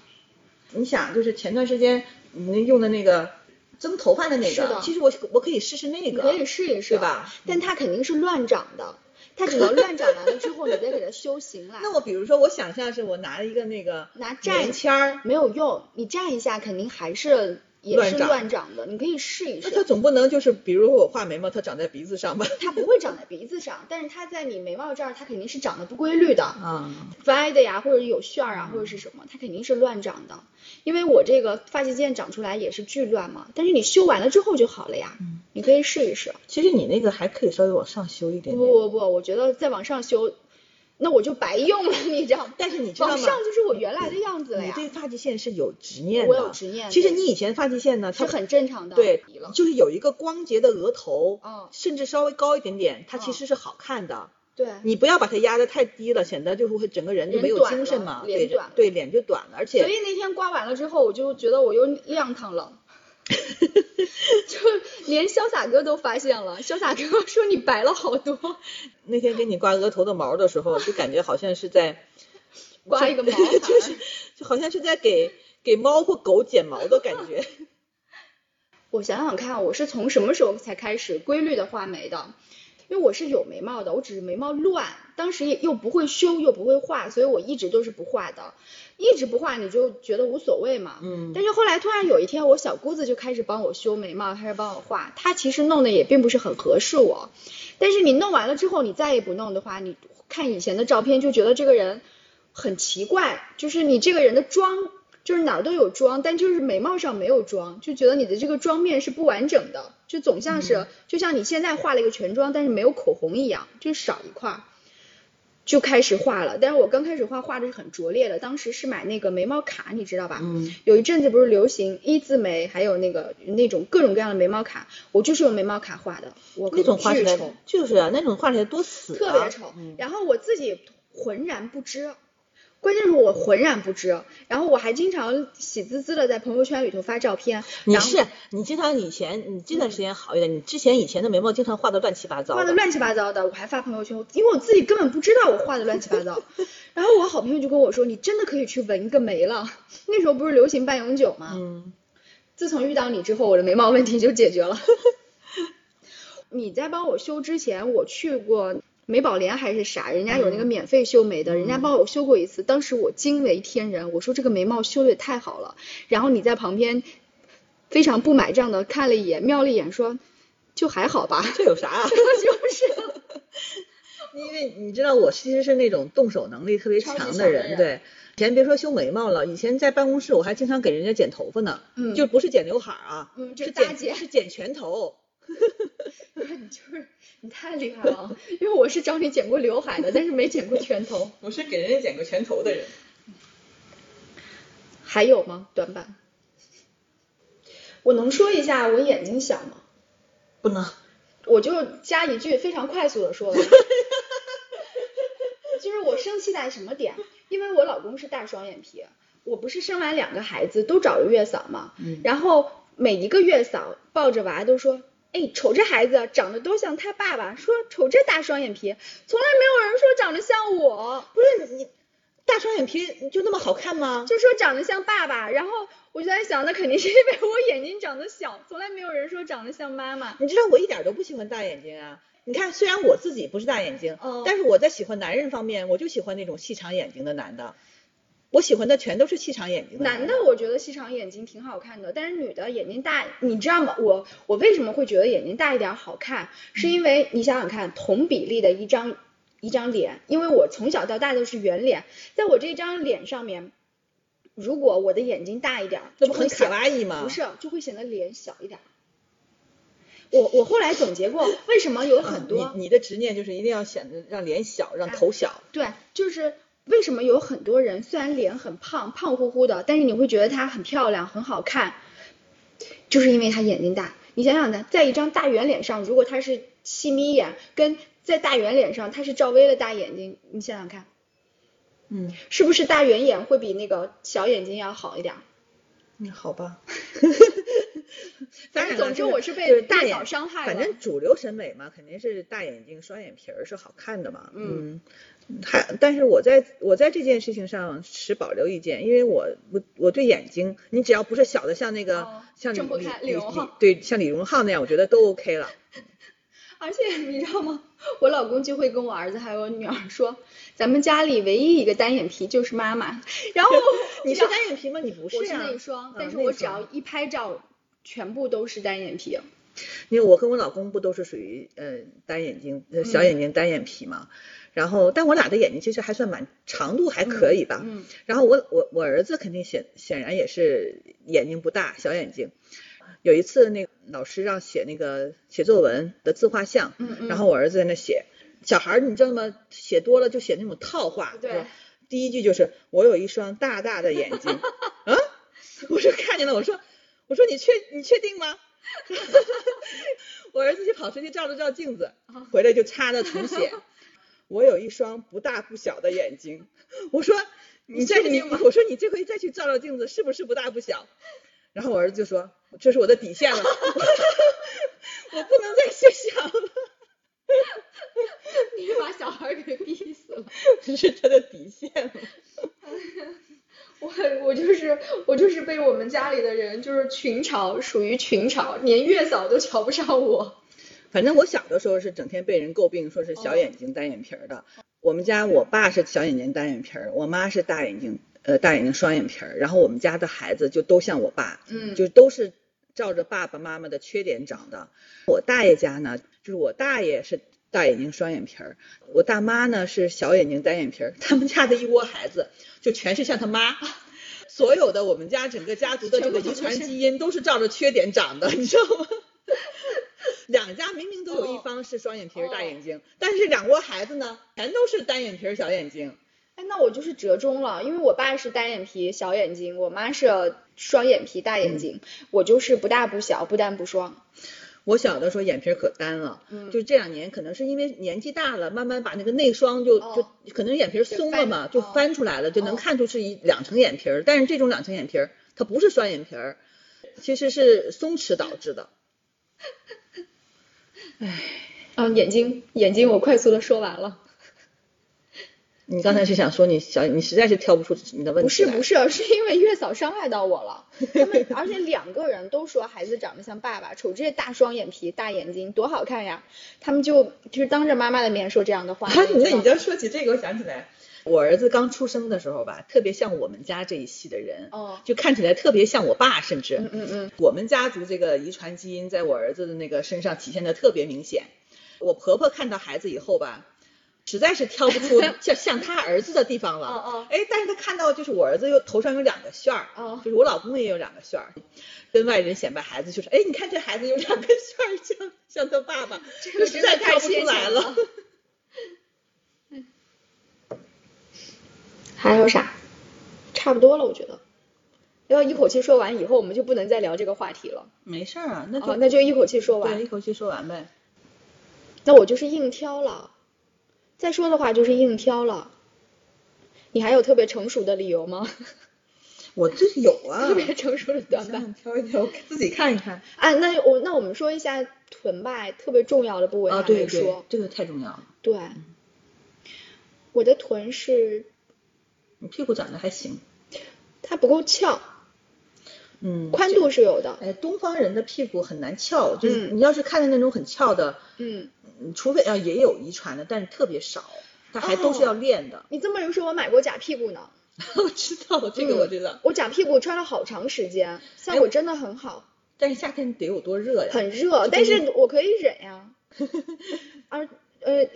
你想，就是前段时间你们用的那个增头发的那个，其实我可以试试那个，可以试一试，对吧？但它肯定是乱长的，它只能乱长完了之后，你再给它修行来。那我比如说，我想象是我拿了一个那个拿蘸签儿，没有用，你蘸一下肯定还是。也是乱长的，你可以试一试。那它总不能就是，比如我画眉毛，它长在鼻子上吧？它不会长在鼻子上，但是它在你眉毛这儿，它肯定是长得不规律的啊，歪的呀，或者有旋儿啊，或者是什么，它肯定是乱长的。因为我这个发际线长出来也是巨乱嘛，但是你修完了之后就好了呀，你可以试一试。其实你那个还可以稍微往上修一点点。不，我觉得再往上修。那我就白用了，你知道吗？但是你知道吗？往上就是我原来的样子了呀。你对发际线是有执念的。我有执念。其实你以前发际线呢，它是很正常的。对，就是有一个光洁的额头，甚至稍微高一点点，它其实是好看的。对，你不要把它压得太低了，显得就是会整个人就没有精神嘛，脸短，对，脸就短了，而且所以那天刮完了之后，我就觉得我又亮堂了，就连潇洒哥都发现了，潇洒哥说你白了好多。那天给你刮额头的毛的时候，就感觉好像是在刮一个毛孩，就是就好像是在给猫或狗剪毛的感觉。我想想看，我是从什么时候才开始规律的画眉的？因为我是有眉毛的，我只是眉毛乱，当时也又不会修又不会画，所以我一直都是不画的，一直不画你就觉得无所谓嘛。嗯。但是后来突然有一天，我小姑子就开始帮我修眉毛，开始帮我画，她其实弄的也并不是很合适我，但是你弄完了之后，你再也不弄的话，你看以前的照片就觉得这个人很奇怪，就是你这个人的妆就是哪儿都有妆，但就是眉毛上没有妆，就觉得你的这个妆面是不完整的，就总像是、就像你现在画了一个全妆但是没有口红一样，就少一块，就开始画了。但是我刚开始画的是很拙劣的，当时是买那个眉毛卡，你知道吧，有一阵子不是流行一字眉，还有那种各种各样的眉毛卡，我就是用眉毛卡画的，我那种画起来就是啊，那种画起来多死、啊、特别丑、然后我自己浑然不知，关键是我浑然不知，然后我还经常喜滋滋的在朋友圈里头发照片。你经常以前，你这段时间好一点，你以前的眉毛经常画的乱七八糟的，我还发朋友圈，因为我自己根本不知道我画的乱七八糟。然后我好朋友就跟我说，你真的可以去纹一个眉了，那时候不是流行半永久吗？自从遇到你之后，我的眉毛问题就解决了。你在帮我修之前，我去过美宝莲还是啥，人家有那个免费修眉的、人家帮我修过一次，当时我惊为天人，我说这个眉毛修的也太好了，然后你在旁边非常不买账的看了一眼，瞄了一眼，说就还好吧，这有啥、啊、就是因为你知道我其实是那种动手能力特别强的人，对，以前别说修眉毛了，以前在办公室我还经常给人家剪头发呢，就不是剪刘海啊，是大姐是剪全头。你太厉害了，因为我是找你剪过刘海的，但是没剪过全头。我是给人家剪过全头的人。还有吗？短板？我能说一下我眼睛小吗？不能。我就加一句非常快速的说了。就是我生气在什么点？因为我老公是大双眼皮，我不是生完两个孩子都找了月嫂嘛，然后每一个月嫂抱着娃都说，哎，瞅这孩子长得都像他爸爸，说瞅这大双眼皮，从来没有人说长得像我。不是你大双眼皮就那么好看吗？就说长得像爸爸，然后我就在想，那肯定是因为我眼睛长得小，从来没有人说长得像妈妈。你知道我一点都不喜欢大眼睛啊，你看虽然我自己不是大眼睛、但是我在喜欢男人方面，我就喜欢那种细长眼睛的男的，我喜欢的全都是细长眼睛的。男的我觉得细长眼睛挺好看的，但是女的眼睛大，你知道吗？我为什么会觉得眼睛大一点好看？是因为你想想看，同比例的一张脸，因为我从小到大都是圆脸，在我这张脸上面，如果我的眼睛大一点，那不很卡哇伊吗？不是，就会显得脸小一点。我后来总结过，为什么有很多、你的执念就是一定要显得让脸小，让头小。对，就是。为什么有很多人虽然脸很胖，胖乎乎的，但是你会觉得她很漂亮很好看，就是因为她眼睛大。你想想呢，在一张大圆脸上，如果她是细眯眼，跟在大圆脸上她是赵薇的大眼睛，你想想看，是不是大圆眼会比那个小眼睛要好一点？好吧。反正总之我是被大脑伤害了、就是、反正主流审美嘛，肯定是大眼睛双眼皮是好看的嘛。但是我在这件事情上持保留意见，因为我对眼睛，你只要不是小的像那个、像李荣浩，对，像李荣浩那样，我觉得都 OK 了。而且你知道吗，我老公就会跟我儿子还有女儿说，咱们家里唯一一个单眼皮就是妈妈。然后你是单眼皮吗？你不是、啊、我是那一双，但是我只要一拍照全部都是单眼皮。因为我跟我老公不都是属于单眼睛、小眼睛单眼皮嘛，然后但我俩的眼睛其实还算长度还可以吧。然后我儿子肯定显然也是眼睛不大，小眼睛。有一次那个老师让写那个写作文的自画像，然后我儿子在那写，小孩你知道吗，写多了就写那种套话，对，第一句就是我有一双大大的眼睛。啊，我说看见了，我说你确定吗？我儿子就跑出去照了照镜子，回来就擦了重写。我有一双不大不小的眼睛。我说你确定吗？我说你这回再去照照镜子，是不是不大不小？然后我儿子就说这是我的底线了，我不能再去想了。你是把小孩给逼死了，这是他的底线了。我就是被我们家里的人就是群嘲，属于群嘲，连月嫂都瞧不上我。反正我小的时候是整天被人诟病说是小眼睛单眼皮的。我们家我爸是小眼睛单眼皮，我妈是大眼睛双眼皮，然后我们家的孩子就都像我爸，就都是照着爸爸妈妈的缺点长的。我大爷家呢，就是我大爷是大眼睛双眼皮，我大妈呢是小眼睛单眼皮，他们家的一窝孩子就全是像他妈。所有的我们家整个家族的这个遗传基因都是照着缺点长的，你知道吗？两家明明都有一方是双眼皮大眼睛，但是两窝孩子呢全都是单眼皮小眼睛。哎，那我就是折中了，因为我爸是单眼皮小眼睛，我妈是双眼皮大眼睛，我就是不大不小，不单不双。我小的时候眼皮可单了，就这两年可能是因为年纪大了，慢慢把那个内双就可能眼皮松了嘛，就翻出来了，就能看出是两层眼皮，但是这种两层眼皮它不是双眼皮，其实是松弛导致的。哎，眼睛我快速的说完了。你刚才是想说你实在是挑不出你的问题？不是因为月嫂伤害到我了。他们而且两个人都说孩子长得像爸爸，瞅这大双眼皮大眼睛多好看呀，他们就是当着妈妈的面说这样的话。那你要说起这个我想起来，我儿子刚出生的时候吧，特别像我们家这一系的人，就看起来特别像我爸，甚至我们家族这个遗传基因在我儿子的那个身上体现的特别明显。我婆婆看到孩子以后吧，实在是挑不出像他儿子的地方了。但是他看到就是我儿子又头上有两个旋儿，就是我老公也有两个旋儿，跟外人显摆孩子就是哎，你看这孩子有两个旋儿，像他爸爸，这个实在挑不出来了。还有啥？差不多了，我觉得。要一口气说完以后，我们就不能再聊这个话题了。没事啊，那就一口气说完。对，一口气说完呗。那我就是硬挑了。再说的话就是硬挑了。你还有特别成熟的理由吗？我这有啊，特别成熟的短板挑一挑，自己看一看。啊，那我们说一下臀吧，特别重要的部位还没说。对，这个太重要了。对，我的臀是。你屁股长得还行，它不够翘。宽度是有的。哎，东方人的屁股很难翘，就是你要是看见那种很翘的，除非也有遗传的，但是特别少，它还都是要练的。你这么一说，我买过假屁股呢。我知道这个，我知道。我假屁股穿了好长时间，效果真的很好。但是夏天得有多热呀？很热，但是我可以忍呀。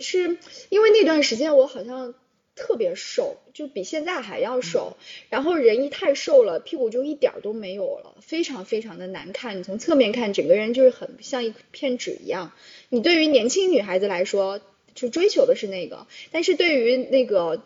是因为那段时间我好像。特别瘦，就比现在还要瘦，然后人一太瘦了，屁股就一点都没有了，非常非常的难看，你从侧面看整个人就是很像一片纸一样。你对于年轻女孩子来说就追求的是那个，但是对于那个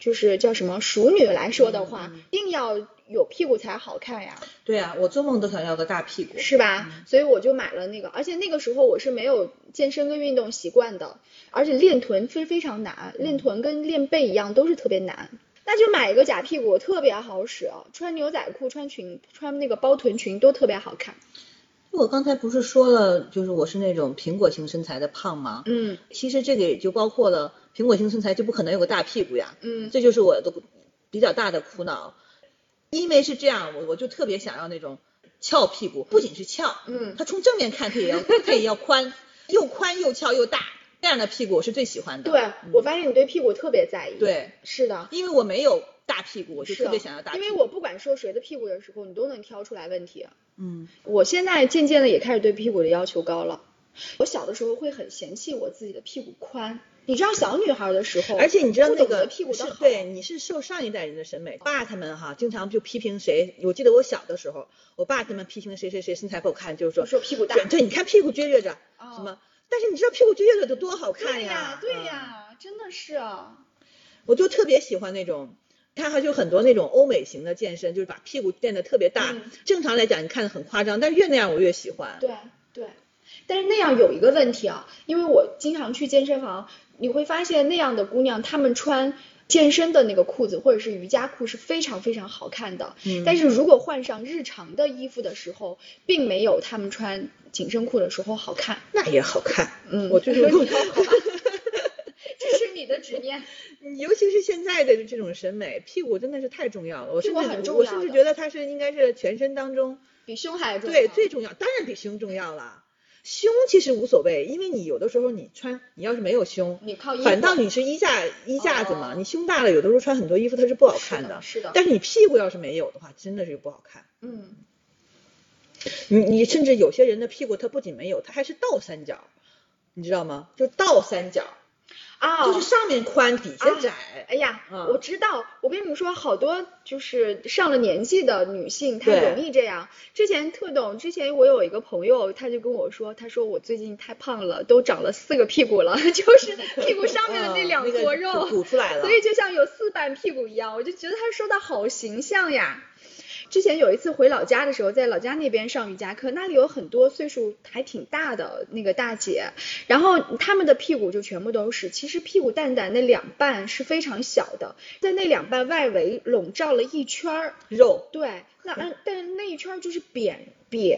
就是叫什么熟女来说的话，一定要有屁股才好看呀。对啊，我做梦都想要个大屁股，是吧？所以我就买了那个，而且那个时候我是没有健身跟运动习惯的，而且练臀非常难，练臀跟练背一样都是特别难，那就买一个假屁股特别好使，穿牛仔裤穿裙穿那个包臀裙都特别好看。我刚才不是说了就是我是那种苹果型身材的胖吗？其实这个也就包括了苹果型身材就不可能有个大屁股呀。这就是我的比较大的苦恼。因为是这样，我就特别想要那种翘屁股，不仅是翘，它从正面看它也要宽，又宽又翘又大，这样的屁股我是最喜欢的。对，我发现你对屁股特别在意。对，是的，因为我没有大屁股，我就特别想要大屁股。因为我不管说谁的屁股的时候，你都能挑出来问题。我现在渐渐的也开始对屁股的要求高了。我小的时候会很嫌弃我自己的屁股宽，你知道小女孩的时候，而且你知道那个屁股的好，对，你是受上一代人的审美。爸他们经常就批评谁，我记得我小的时候，我爸他们批评谁身材不好看，就是说屁股大，对，你看屁股撅撅着，什么？但是你知道屁股撅撅着就多好看呀！对呀，真的是啊。我就特别喜欢那种。他还有很多那种欧美型的健身，就是把屁股练得特别大。正常来讲，你看得很夸张，但是越那样我越喜欢。对对，但是那样有一个问题啊，因为我经常去健身房，你会发现那样的姑娘她们穿健身的那个裤子或者是瑜伽裤是非常非常好看的，但是如果换上日常的衣服的时候，并没有她们穿紧身裤的时候好看。那也好看，我就说你好看这是你的执念。尤其是现在的这种审美，屁股真的是太重要了。我甚至觉得它是应该是全身当中比胸还重要。对，最重要，当然比胸重要了。胸其实无所谓，因为你有的时候你要是没有胸，你靠反倒你是衣架子嘛，你胸大了，有的时候穿很多衣服它是不好看的。是的。但是你屁股要是没有的话，真的是不好看。你甚至有些人的屁股它不仅没有，它还是倒三角，你知道吗？就倒三角。啊，就是上面宽底下窄。哎呀，我知道，我跟你们说，好多就是上了年纪的女性她容易这样。之前我有一个朋友，他就跟我说，他说我最近太胖了，都长了4个屁股了，就是屁股上面的那两坨肉、那个、鼓出来了，所以就像有4瓣屁股一样。我就觉得他说的好形象呀。之前有一次回老家的时候，在老家那边上瑜伽课，那里有很多岁数还挺大的那个大姐，然后她们的屁股就全部都是，其实屁股蛋蛋那2瓣是非常小的，在那2瓣外围笼罩了一圈肉。对，但那一圈就是瘪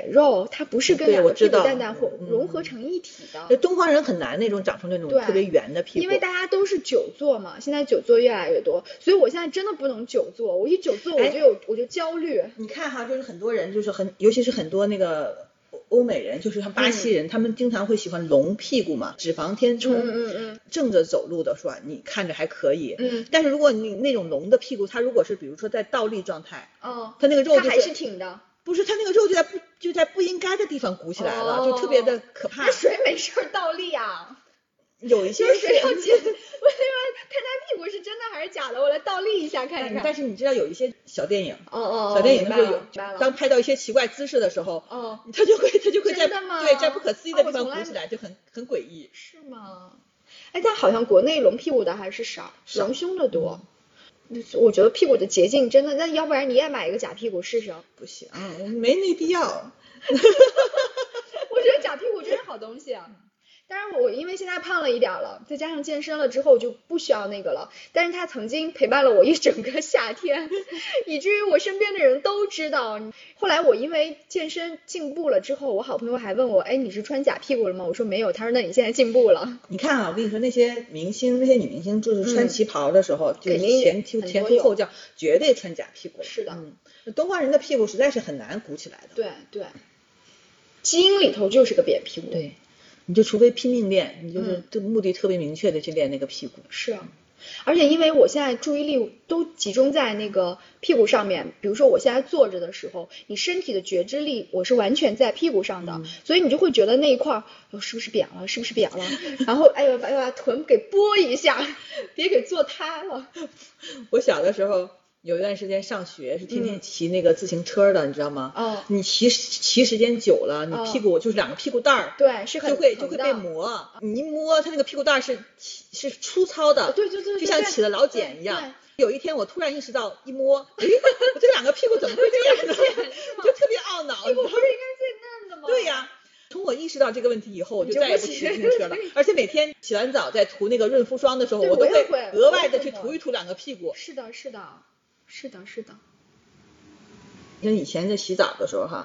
肉，它不是跟两个屁股蛋蛋融合成一体的。东方人很难那种长成那种特别圆的屁股，因为大家都是久坐嘛，现在久坐越来越多，所以我现在真的不能久坐，我一久坐我就焦虑。你看哈，就是很多人就是尤其是很多那个欧美人，就是像巴西人，他们经常会喜欢隆屁股嘛，脂肪填充。正着走路的说你看着还可以，但是如果你那种隆的屁股，它如果是比如说在倒立状态，它那个肉就是它还是挺的。不是，他那个肉就在不应该的地方鼓起来了，就特别的可怕。那谁没事倒立啊？有一些人谁要接？我看他屁股是真的还是假的，我来倒立一下看一看。但是你知道有一些小电影，小电影他就有，当拍到一些奇怪姿势的时候，他就会在不可思议的地方鼓起来，就很诡异。是吗？哎，但好像国内隆屁股的还是少，隆胸的多。我觉得屁股的捷径真的，那要不然你也买一个假屁股试试？不行，没那必要。我觉得假屁股真是好东西啊。当然我因为现在胖了一点了，再加上健身了之后就不需要那个了，但是它曾经陪伴了我一整个夏天，以至于我身边的人都知道。后来我因为健身进步了之后，我好朋友还问我，哎，你是穿假屁股了吗？我说没有，他说那你现在进步了。你看啊，我跟你说那些明星，那些女明星就是穿旗袍的时候，就是前凸后翘，绝对穿假屁股了。是的，东方人的屁股实在是很难鼓起来的。对，基因里头就是个扁屁股。对。你就除非拼命练，你就是目的特别明确的去练那个屁股。是啊，而且因为我现在注意力都集中在那个屁股上面，比如说我现在坐着的时候，你身体的觉知力我是完全在屁股上的，所以你就会觉得那一块是不是扁了，是不是扁了，然后哎呦把臀给拨一下，别给坐塌了。我小的时候有一段时间上学是天天骑那个自行车的，你知道吗？你骑时间久了，你屁股就是2个屁股蛋儿，对，是就会被磨。你一摸它那个屁股蛋儿是粗糙的，对，就像起了老茧一样。有一天我突然意识到，一摸，我这2个屁股怎么会这样呢？就特别懊恼。屁股不是应该最嫩的吗？对呀。从我意识到这个问题以后，我就再也不骑自行车了。而且每天洗完澡在涂那个润肤霜的时候，我都会额外的去涂一涂2个屁股。是的。像以前在洗澡的时候哈，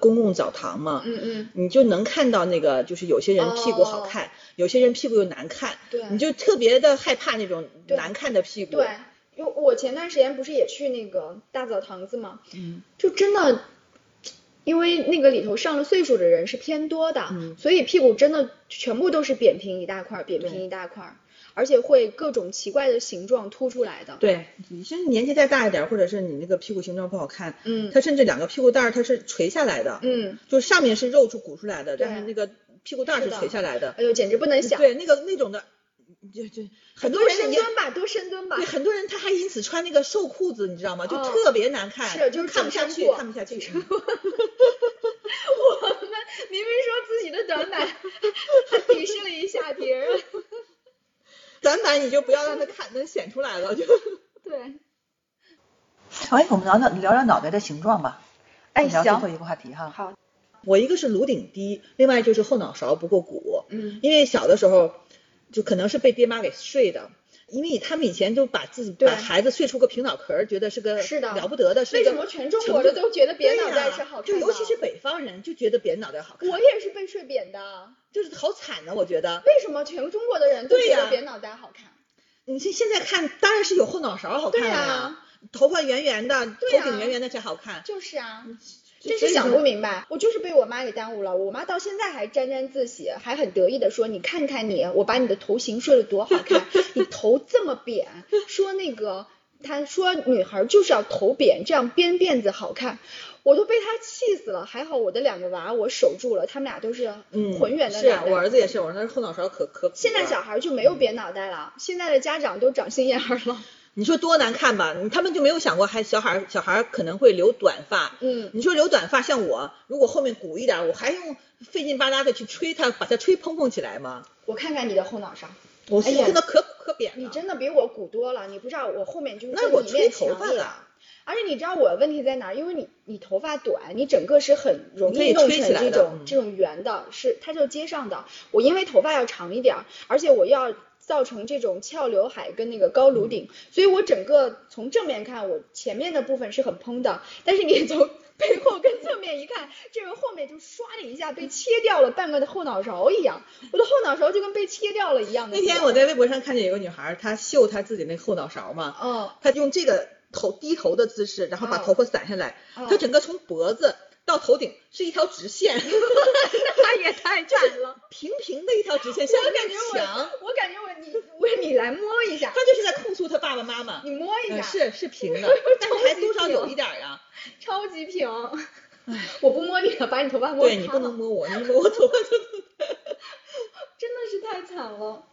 公共澡堂嘛，你就能看到那个，就是有些人屁股好看，有些人屁股又难看，对，你就特别的害怕那种难看的屁股。对，因为我前段时间不是也去那个大澡堂子嘛，就真的，因为那个里头上了岁数的人是偏多的，所以屁股真的全部都是扁平一大块，扁平一大块。而且会各种奇怪的形状凸出来的。对，你甚至年纪再大一点，或者是你那个屁股形状不好看，它甚至2个屁股蛋儿它是垂下来的，就上面是肉鼓出来的，但是那个屁股蛋儿是垂下来的。哎呦，简直不能想。对，那种的，就很多人多深蹲吧。对，很多人他还因此穿那个瘦裤子，你知道吗？就特别难看，是就是看不下去。我们明明说自己的短板，还鄙视了一下别人。短板你就不要让它能显出来了，就对。哎，我们聊聊脑袋的形状吧。哎，行，最后一个话题哈。好。我一个是颅顶低，另外就是后脑勺不过骨。嗯，因为小的时候就可能是被爹妈给睡的，因为他们以前就把自己把孩子睡出个平脑壳，觉得是个了不得的。为什么全中国的都觉得扁脑袋是好看的？就尤其是北方人就觉得扁脑袋好看。我也是被睡扁的，就是好惨的。我觉得为什么全中国的人都觉得扁脑袋好看？你现在看当然是有后脑勺好看了呀，头发圆圆的，头顶圆圆的才好看。就是啊，真是想不明白，我就是被我妈给耽误了。我妈到现在还沾沾自喜，还很得意的说，你看看你，我把你的头型睡得多好看，你头这么扁，说那个她说女孩就是要头扁，这样编辫子好看。我都被她气死了。还好我的两个娃我守住了，他们俩都是浑圆的脑袋。是我儿子也是，我儿子后脑勺可现在小孩就没有扁脑袋了，现在的家长都长心眼儿了。你说多难看吧，他们就没有想过还小孩可能会留短发。嗯，你说留短发，像我如果后面鼓一点，我还用费劲巴拉的去吹它，把它吹蓬起来吗？我看看你的后脑勺，我看到可扁了。你真的比我鼓多了，你不知道我后面就是那我吹头发了。而且你知道我问题在哪？因为你头发短，你整个是很容易弄成这种圆的，是它就接上的。我因为头发要长一点，而且我要造成这种翘刘海跟那个高颅顶，所以我整个从正面看，我前面的部分是很蓬的，但是你从背后跟侧面一看，这个后面就唰的一下被切掉了半个的后脑勺一样，我的后脑勺就跟被切掉了一样的。那天我在微博上看见有个女孩，她秀她自己那后脑勺嘛，她用这个低头的姿势，然后把头发散下来，她整个从脖子到头顶是一条直线，他也太赞了，平平的一条直线，像一面墙。我感觉你来摸一下，他就是在控诉他爸爸妈妈。你摸一下，是平的，但是还多少有一点啊，超级平。我不摸你了，把你头发摸。对，你不能摸我，你摸我头发真的是太惨了。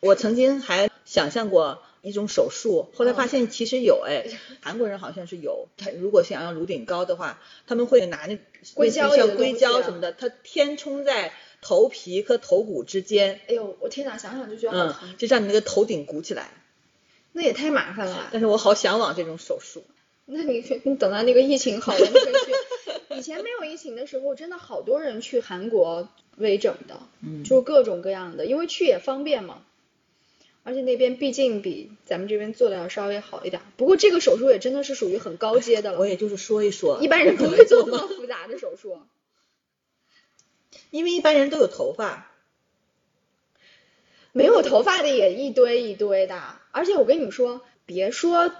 我曾经还想象过一种手术，后来发现其实有韩国人好像是有，他如果想要颅顶高的话，他们会拿那硅胶什么的，它填充在头皮和头骨之间。哎呦，我天哪，想想就觉得好疼，就让你那个头顶鼓起来。那也太麻烦了。但是我好向往这种手术。那你等到那个疫情好了，你可以去。以前没有疫情的时候，真的好多人去韩国微整的，就各种各样的，因为去也方便嘛。而且那边毕竟比咱们这边做的要稍微好一点，不过这个手术也真的是属于很高阶的了。我也就是说一说，一般人不会做这么复杂的手术，因为一般人都有头发，没有头发的也一堆一堆的。而且我跟你说，别说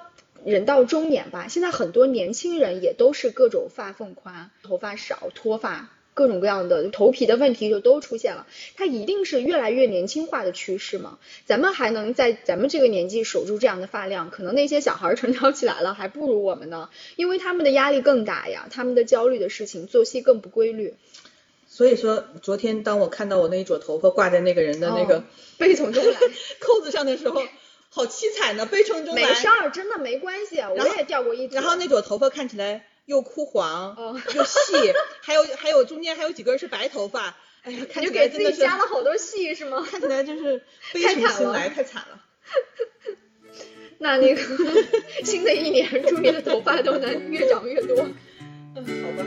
人到中年吧，现在很多年轻人也都是各种发缝宽、头发少、脱发，各种各样的头皮的问题就都出现了。它一定是越来越年轻化的趋势嘛。咱们还能在咱们这个年纪守住这样的发量，可能那些小孩成长起来了还不如我们呢，因为他们的压力更大呀，他们的焦虑的事情，作息更不规律。所以说昨天当我看到我那一撮头发挂在那个人的那个悲从中来扣子上的时候，好凄惨的，悲从中来。没事儿，真的没关系，我也掉过一撮。然后那撮头发看起来又枯黄又细，还有中间还有几根是白头发，哎呀，看起来真的是，你就给自己加了好多戏是吗？看起来就是悲从中来，太惨了。那个新的一年，祝你的头发都能越长越多。好吧。